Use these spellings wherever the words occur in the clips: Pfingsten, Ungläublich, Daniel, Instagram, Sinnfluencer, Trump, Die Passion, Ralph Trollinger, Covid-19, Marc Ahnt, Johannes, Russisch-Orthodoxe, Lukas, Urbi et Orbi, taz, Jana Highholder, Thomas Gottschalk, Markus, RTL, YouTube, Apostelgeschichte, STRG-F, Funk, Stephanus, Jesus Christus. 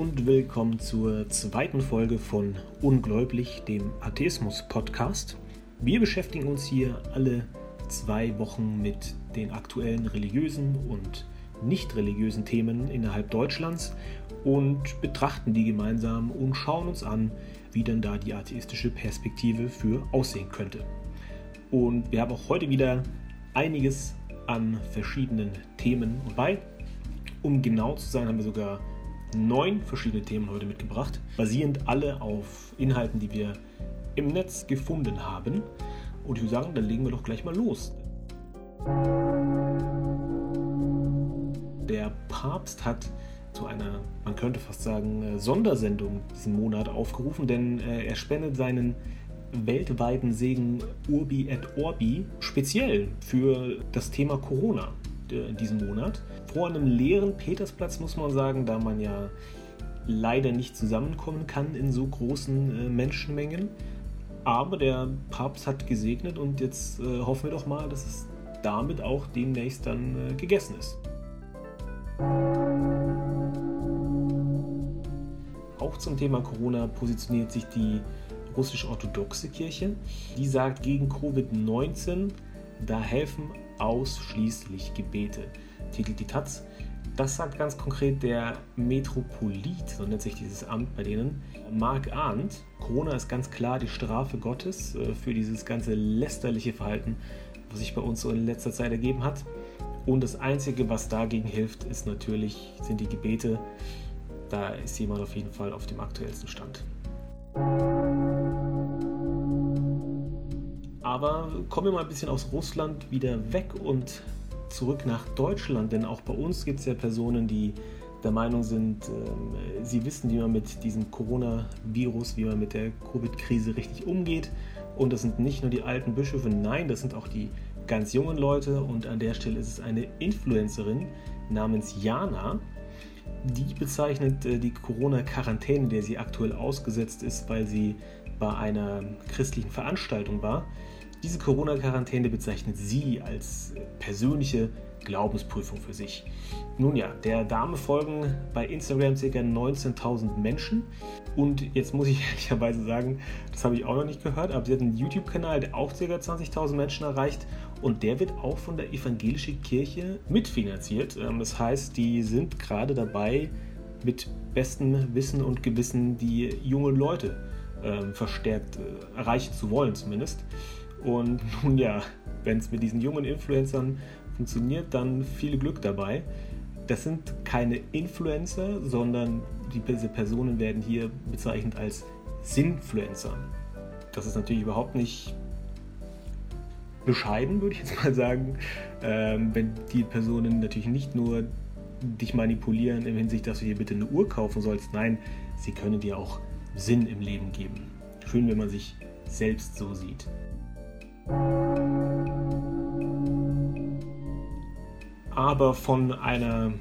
und willkommen zur zweiten Folge von Ungläublich, dem Atheismus-Podcast. Wir beschäftigen uns hier alle zwei Wochen mit den aktuellen religiösen und nicht religiösen Themen innerhalb Deutschlands und betrachten die gemeinsam und schauen uns an, wie denn da die atheistische Perspektive für aussehen könnte. Und wir haben auch heute wieder einiges an verschiedenen Themen dabei. Um genau zu sein, haben wir sogar 9 verschiedene Themen heute mitgebracht, basierend alle auf Inhalten, die wir im Netz gefunden haben. Und ich würde sagen, dann legen wir doch gleich mal los. Der Papst hat zu einer, man könnte fast sagen, Sondersendung diesen Monat aufgerufen, denn er spendet seinen weltweiten Segen Urbi et Orbi speziell für das Thema Corona in diesem Monat. Vor einem leeren Petersplatz muss man sagen, da man ja leider nicht zusammenkommen kann in so großen Menschenmengen. Aber der Papst hat gesegnet und jetzt hoffen wir doch mal, dass es damit auch demnächst dann gegessen ist. Auch zum Thema Corona positioniert sich die russisch-orthodoxe Kirche. Die sagt, gegen Covid-19, da helfen ausschließlich Gebete, titelt die Taz. Das sagt ganz konkret der Metropolit, so nennt sich dieses Amt bei denen, Marc Ahnt. Corona ist ganz klar die Strafe Gottes für dieses ganze lästerliche Verhalten, was sich bei uns so in letzter Zeit ergeben hat. Und das Einzige, was dagegen hilft, ist natürlich, sind die Gebete. Da ist jemand auf jeden Fall auf dem aktuellsten Stand. Aber kommen wir mal ein bisschen aus Russland wieder weg und zurück nach Deutschland, denn auch bei uns gibt es ja Personen, die der Meinung sind, sie wissen, wie man mit diesem Coronavirus, wie man mit der Covid-Krise richtig umgeht. Und das sind nicht nur die alten Bischöfe, nein, das sind auch die ganz jungen Leute. Und an der Stelle ist es eine Influencerin namens Jana, die bezeichnet die Corona-Quarantäne, der sie aktuell ausgesetzt ist, weil sie bei einer christlichen Veranstaltung war. Diese Corona-Quarantäne bezeichnet sie als persönliche Glaubensprüfung für sich. Nun ja, der Dame folgen bei Instagram ca. 19.000 Menschen. Und jetzt muss ich ehrlicherweise sagen, das habe ich auch noch nicht gehört, aber sie hat einen YouTube-Kanal, der auch ca. 20.000 Menschen erreicht. Und der wird auch von der evangelischen Kirche mitfinanziert. Das heißt, die sind gerade dabei, mit bestem Wissen und Gewissen die jungen Leute verstärkt erreichen zu wollen zumindest. Und nun ja, wenn es mit diesen jungen Influencern funktioniert, dann viel Glück dabei. Das sind keine Influencer, sondern diese Personen werden hier bezeichnet als Sinnfluencer. Das ist natürlich überhaupt nicht bescheiden, würde ich jetzt mal sagen, wenn die Personen natürlich nicht nur dich manipulieren in Hinsicht, dass du dir bitte eine Uhr kaufen sollst. Nein, sie können dir auch Sinn im Leben geben. Schön, wenn man sich selbst so sieht. Aber von einer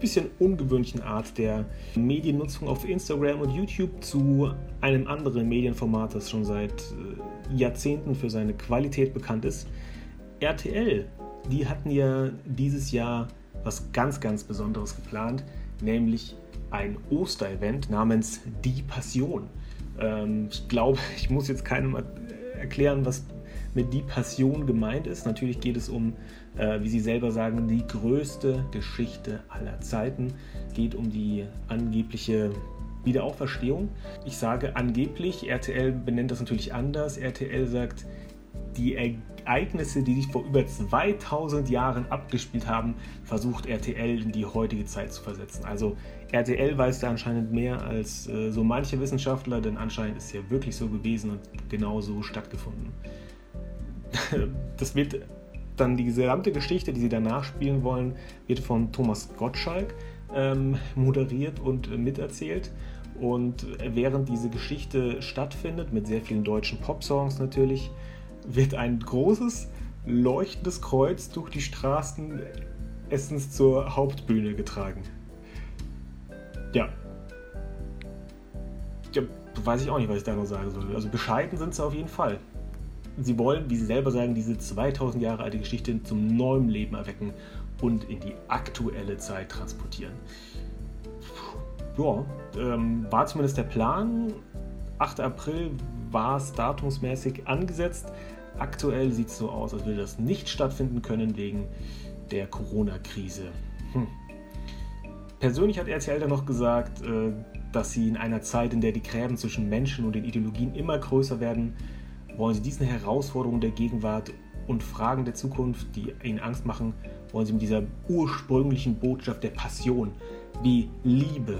bisschen ungewöhnlichen Art der Mediennutzung auf Instagram und YouTube zu einem anderen Medienformat, das schon seit Jahrzehnten für seine Qualität bekannt ist. RTL, die hatten ja dieses Jahr was ganz, ganz Besonderes geplant, nämlich ein Osterevent namens Die Passion. Ich glaube, ich muss jetzt keinem erklären, was mit Die Passion gemeint ist. Natürlich geht es um, wie sie selber sagen, die größte Geschichte aller Zeiten. Es geht um die angebliche Wiederauferstehung. Ich sage angeblich, RTL benennt das natürlich anders. RTL sagt, die Ereignisse, die sich vor über 2000 Jahren abgespielt haben, versucht RTL in die heutige Zeit zu versetzen. Also RTL weiß da anscheinend mehr als so manche Wissenschaftler, denn anscheinend ist es ja wirklich so gewesen und genau so stattgefunden. Das wird dann die gesamte Geschichte, die sie danach spielen wollen, wird von Thomas Gottschalk moderiert und miterzählt. Und während diese Geschichte stattfindet, mit sehr vielen deutschen Popsongs natürlich, wird ein großes, leuchtendes Kreuz durch die Straßen Essens zur Hauptbühne getragen. Ja, weiß ich auch nicht, was ich da noch sagen soll. Also bescheiden sind sie auf jeden Fall. Sie wollen, wie sie selber sagen, diese 2000 Jahre alte Geschichte zum neuen Leben erwecken und in die aktuelle Zeit transportieren. Ja, war zumindest der Plan. 8. April war es datumsmäßig angesetzt. Aktuell sieht es so aus, als würde das nicht stattfinden können wegen der Corona-Krise. Persönlich hat RTL dann noch gesagt, dass sie in einer Zeit, in der die Gräben zwischen Menschen und den Ideologien immer größer werden, wollen sie diesen Herausforderungen der Gegenwart und Fragen der Zukunft, die ihnen Angst machen, wollen sie mit dieser ursprünglichen Botschaft der Passion wie Liebe,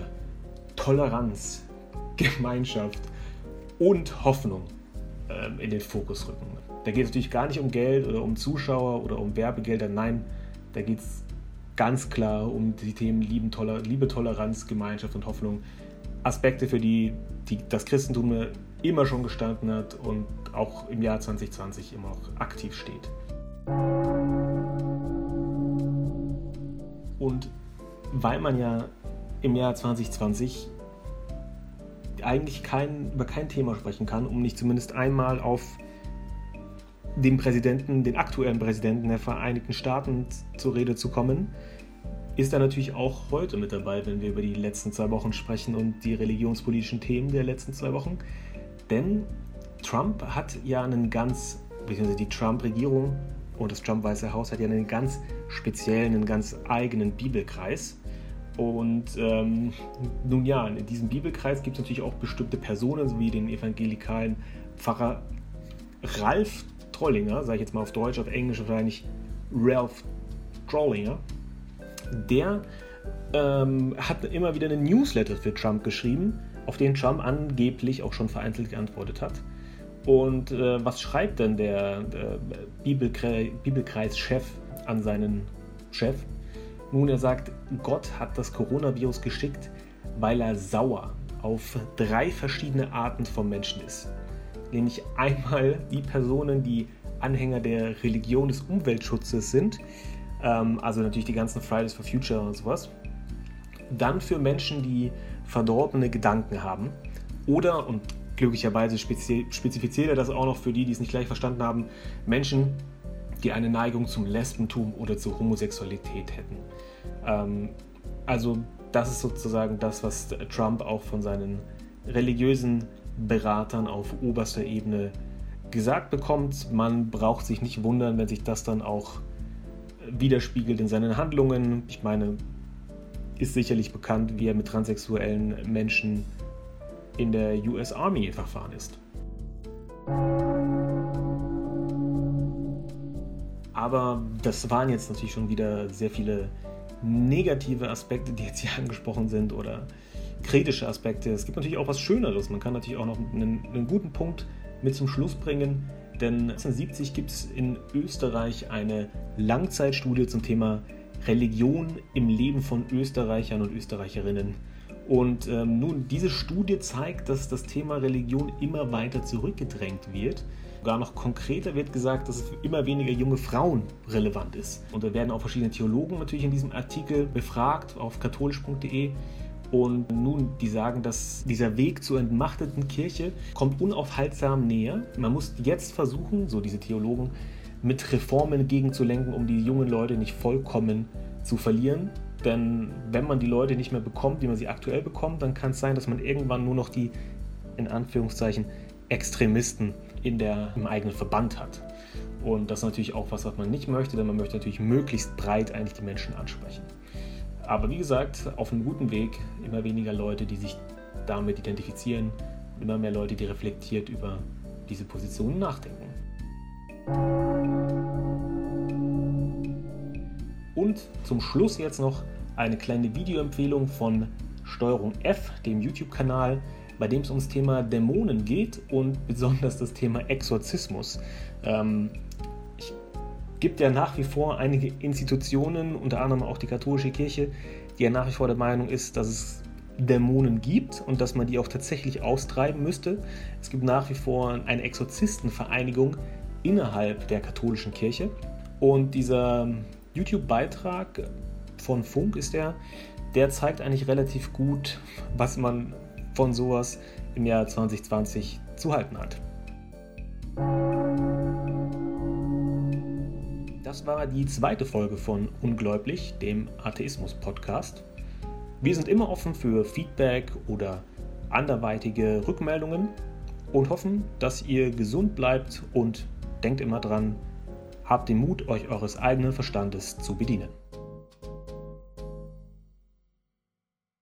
Toleranz, Gemeinschaft und Hoffnung in den Fokus rücken. Da geht es natürlich gar nicht um Geld oder um Zuschauer oder um Werbegelder, nein, da geht es ganz klar um die Themen Liebe, Toleranz, Gemeinschaft und Hoffnung. Aspekte, für die das Christentum immer schon gestanden hat und auch im Jahr 2020 immer noch aktiv steht. Und weil man ja im Jahr 2020 eigentlich über kein Thema sprechen kann, um nicht zumindest einmal auf den Präsidenten, den aktuellen Präsidenten der Vereinigten Staaten zur Rede zu kommen, ist er natürlich auch heute mit dabei, wenn wir über die letzten 2 Wochen sprechen und die religionspolitischen Themen der letzten 2 Wochen. Denn Trump hat ja beziehungsweise die Trump-Regierung und das Trump-Weiße Haus hat ja einen ganz speziellen, einen ganz eigenen Bibelkreis. Und nun ja, in diesem Bibelkreis gibt es natürlich auch bestimmte Personen, sowie den evangelikalen Pfarrer Ralph Trollinger, sage ich jetzt mal auf Deutsch, auf Englisch wahrscheinlich Ralph Trollinger, der hat immer wieder einen Newsletter für Trump geschrieben, auf den Trump angeblich auch schon vereinzelt geantwortet hat. Und was schreibt denn der Bibelkreischef an seinen Chef? Nun, er sagt, Gott hat das Coronavirus geschickt, weil er sauer auf 3 verschiedene Arten von Menschen ist. Nämlich einmal die Personen, die Anhänger der Religion des Umweltschutzes sind, also natürlich die ganzen Fridays for Future und sowas. Dann für Menschen, die verdorbene Gedanken haben oder, und glücklicherweise spezifiziert er das auch noch für die es nicht gleich verstanden haben, Menschen, die eine Neigung zum Lesbentum oder zur Homosexualität hätten. Also das ist sozusagen das, was Trump auch von seinen religiösen Beratern auf oberster Ebene gesagt bekommt. Man braucht sich nicht wundern, wenn sich das dann auch widerspiegelt in seinen Handlungen. Ich meine, ist sicherlich bekannt, wie er mit transsexuellen Menschen in der US Army verfahren ist. Aber das waren jetzt natürlich schon wieder sehr viele negative Aspekte, die jetzt hier angesprochen sind oder kritische Aspekte. Es gibt natürlich auch was Schöneres. Man kann natürlich auch noch einen guten Punkt mit zum Schluss bringen, denn 1970 gibt es in Österreich eine Langzeitstudie zum Thema Religion im Leben von Österreichern und Österreicherinnen. Und nun, diese Studie zeigt, dass das Thema Religion immer weiter zurückgedrängt wird. Sogar noch konkreter wird gesagt, dass es für immer weniger junge Frauen relevant ist. Und da werden auch verschiedene Theologen natürlich in diesem Artikel befragt auf katholisch.de. Und nun, die sagen, dass dieser Weg zur entmachteten Kirche kommt unaufhaltsam näher. Man muss jetzt versuchen, so diese Theologen, mit Reformen gegenzulenken, um die jungen Leute nicht vollkommen zu verlieren. Denn wenn man die Leute nicht mehr bekommt, wie man sie aktuell bekommt, dann kann es sein, dass man irgendwann nur noch die, in Anführungszeichen, Extremisten im eigenen Verband hat. Und das ist natürlich auch was man nicht möchte, denn man möchte natürlich möglichst breit eigentlich die Menschen ansprechen. Aber wie gesagt, auf einem guten Weg, immer weniger Leute, die sich damit identifizieren, immer mehr Leute, die reflektiert über diese Positionen nachdenken. Und zum Schluss jetzt noch eine kleine Videoempfehlung von STRG-F, dem YouTube-Kanal, bei dem es ums Thema Dämonen geht und besonders das Thema Exorzismus. Es gibt ja nach wie vor einige Institutionen, unter anderem auch die katholische Kirche, die ja nach wie vor der Meinung ist, dass es Dämonen gibt und dass man die auch tatsächlich austreiben müsste. Es gibt nach wie vor eine Exorzistenvereinigung innerhalb der katholischen Kirche. Und dieser YouTube-Beitrag von Funk ist der zeigt eigentlich relativ gut, was man von sowas im Jahr 2020 zu halten hat. Das war die 2. Folge von Ungläublich, dem Atheismus-Podcast. Wir sind immer offen für Feedback oder anderweitige Rückmeldungen und hoffen, dass ihr gesund bleibt und denkt immer dran, habt den Mut, euch eures eigenen Verstandes zu bedienen.